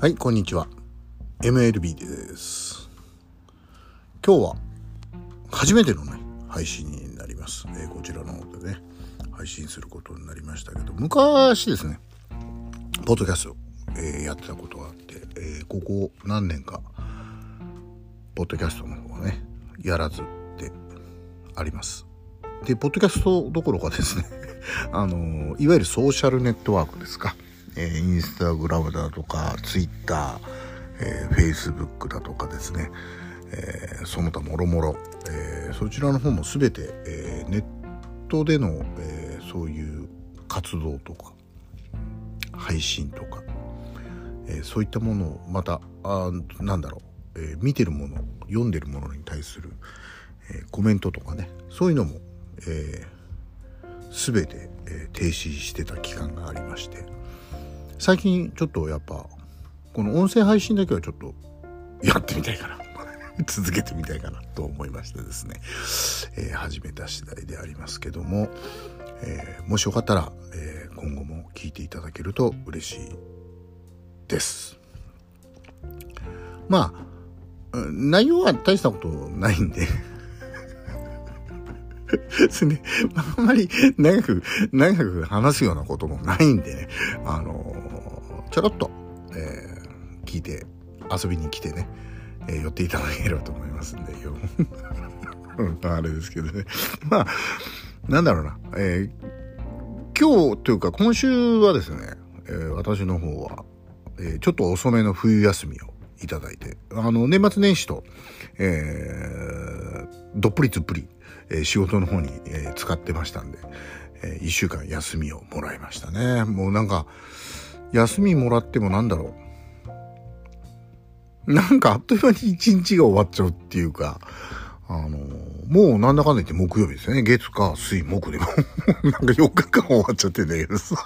はい、こんにちは。MLB です。今日は初めてのね、配信になります。こちらの方でね、配信することになりましたけど、昔ですね、ポッドキャストを、やってたことがあって、ここ何年か、ポッドキャストの方はね、やらずであります。で、ポッドキャストどころかですね、いわゆるソーシャルネットワークですか。インスタグラムだとか、ツイッター、フェイスブックだとかですね、その他もろもろ、そちらの方もすべて、ネットでの、そういう活動とか、配信とか、そういったものをまた、見てるもの、読んでるものに対する、コメントとかね、そういうのも、すべて、停止してた期間がありまして、最近ちょっとやっぱこの音声配信だけはちょっとやってみたいかな続けてみたいかなと思いましてですね、始めた次第でありますけども、もしよかったら、今後も聞いていただけると嬉しいです。まあ内容は大したことないんでですね、あんまり長く話すようなこともないんでね、ちょろっと、聞いて遊びに来てね、寄っていただければと思いますんでよあれですけどね、まあ今日というか今週はですね、私の方は、ちょっと遅めの冬休みをいただいて、年末年始と、どっぷりつっぷり仕事の方に使ってましたんで、1週間休みをもらいましたね。もうなんか休みもらってもあっという間に1日が終わっちゃうっていうか、もうなんだかんだ言って木曜日ですよね。月火水木でも4日間終わっちゃってんだけどさ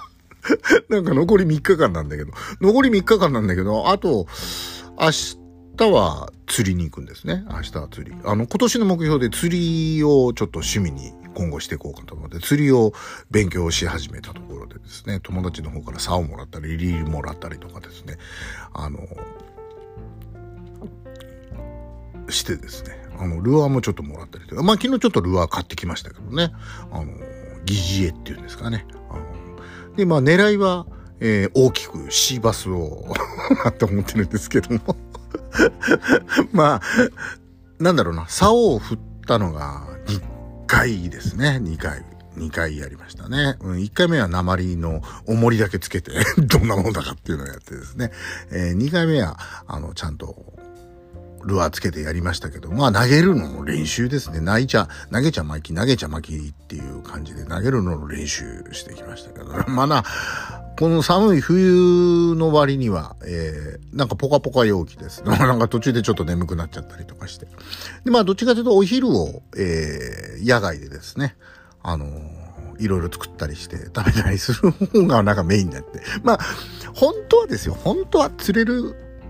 残り3日間なんだけど、あと明日は釣りに行くんですね。明日は釣り。今年の目標で釣りをちょっと趣味に今後していこうかと思って、釣りを勉強し始めたところでですね、友達の方から竿もらったり、リールもらったりとかですね、してですね、ルアーもちょっともらったりとか、まあ昨日ちょっとルアー買ってきましたけどね、疑似餌っていうんですかね。で、まあ狙いは、大きくシーバスをと思ってるんですけどもまあ竿を振ったのが2回ですね。2回やりましたね。1回目は鉛の重りだけつけてどんなものだかっていうのをやってですね、2回目はちゃんとルアーつけてやりましたけど、まあ投げるのの練習ですね。投げちゃ巻きっていう感じで投げるのの練習してきましたけど、まあこの寒い冬の割には、なんかポカポカ陽気です。なんか途中でちょっと眠くなっちゃったりとかして。で、まあどっちかというとお昼を、野外でですね、いろいろ作ったりして食べたりする方がなんかメインになって。まあ本当は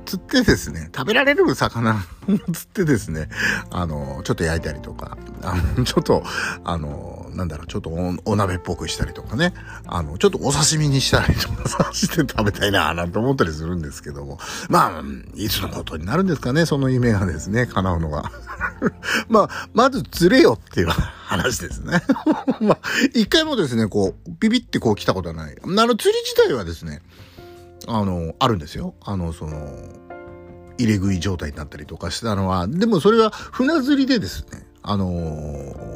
釣ってですね、食べられる魚を釣ってですね、ちょっと焼いたりとか、ちょっと、ちょっと お鍋っぽくしたりとかね、ちょっとお刺身にしたりとかさして食べたいなぁなんて思ったりするんですけども、まあ、いつのことになるんですかね、その夢がですね、叶うのが。まあ、まず釣れよっていう話ですね。まあ、一回もですね、ビビって来たことはない。釣り自体はですね、あるんですよ。入れ食い状態になったりとかしたのは、でもそれは船釣りでですね、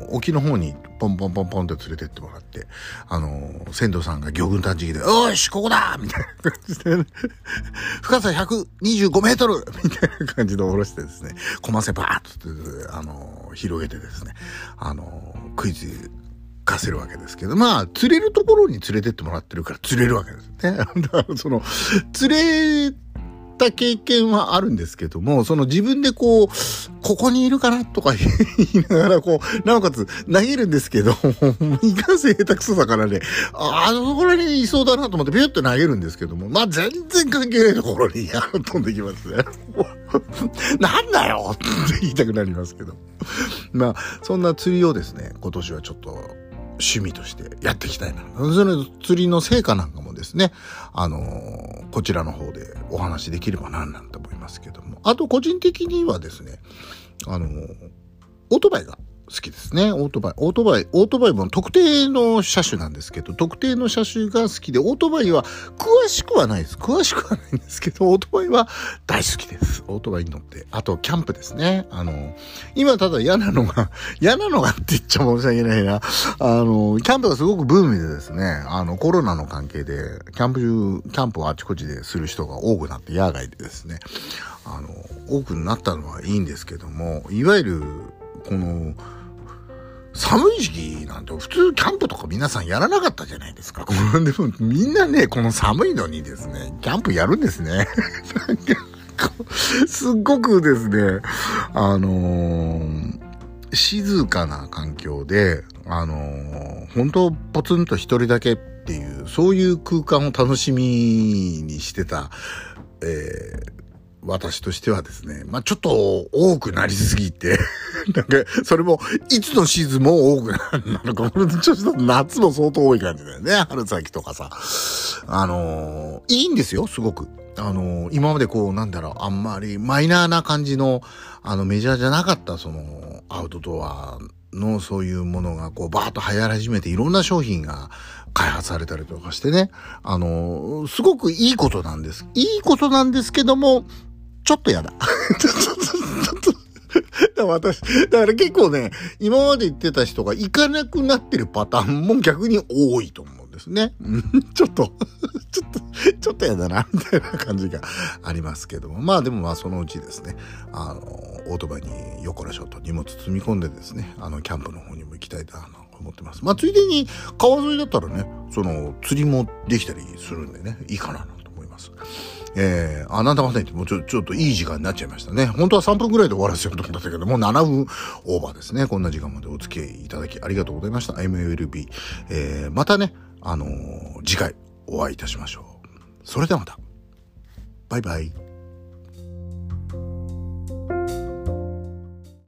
沖の方にポンポンポンポンって連れてってもらって、船頭さんが魚群探知機で、おーし、ここだみたいな感じで、ね、深さ125メートルみたいな感じで下ろしてですね、コマセバーッと、広げてですね、クイズ、かせるわけですけど、まあ釣れるところに連れてってもらってるから釣れるわけですね。だから釣れた経験はあるんですけども、自分でここにいるかなとか言いながらなおかつ投げるんですけど、いかんせん下手くそだからね、そこらにいそうだなと思ってピュッと投げるんですけども、まあ全然関係ないところに飛んできますね。なんだよって言いたくなりますけど、まあそんな釣りをですね、今年はちょっと趣味としてやっていきたいな。その釣りの成果なんかもですね、こちらの方でお話できればななんて思いますけども、あと個人的にはですね、オートバイが好きですね。オートバイも特定の車種なんですけど、特定の車種が好きで、オートバイは詳しくはないんですけど、オートバイは大好きです。オートバイに乗って。あと、キャンプですね。今ただ嫌なのがって言っちゃ申し訳ないな。キャンプがすごくブームでですね、コロナの関係で、キャンプをあちこちでする人が多くなって、野外でですね、多くなったのはいいんですけども、いわゆる、この寒い時期なんて普通キャンプとか皆さんやらなかったじゃないですか。でもみんなね、この寒いのにですね、キャンプやるんですね。なんかすっごくですね、静かな環境で、本当ポツンと一人だけっていう、そういう空間を楽しみにしてた、私としてはですね、まあちょっと多くなりすぎて、なんかそれもいつのシーズンも多くなるか、ちょっと夏も相当多い感じだよね、春先とかさ、いいんですよ、すごく。今までこうあんまりマイナーな感じのメジャーじゃなかったそのアウトドアのそういうものがこうバーッと流行り始めて、いろんな商品が開発されたりとかしてね、すごくいいことなんです。いいことなんですけども。ちょっとやだ。だから結構ね、今まで言ってた人が行かなくなってるパターンも逆に多いと思うんですね。ちょっとやだな、みたいな感じがありますけども。まあでもまあそのうちですね、オートバイによっこらしょと荷物積み込んでですね、キャンプの方にも行きたいな、と思ってます。まあついでに川沿いだったらね、その釣りもできたりするんでね、いいかな、と思います。なんだかんだ言ってもちょっといい時間になっちゃいましたね。本当は3分ぐらいで終わらせようと思ったんだけど、もう7分オーバーですね。こんな時間までお付き合いいただきありがとうございました。MLB、またね、次回お会いいたしましょう。それではまた。バイバイ。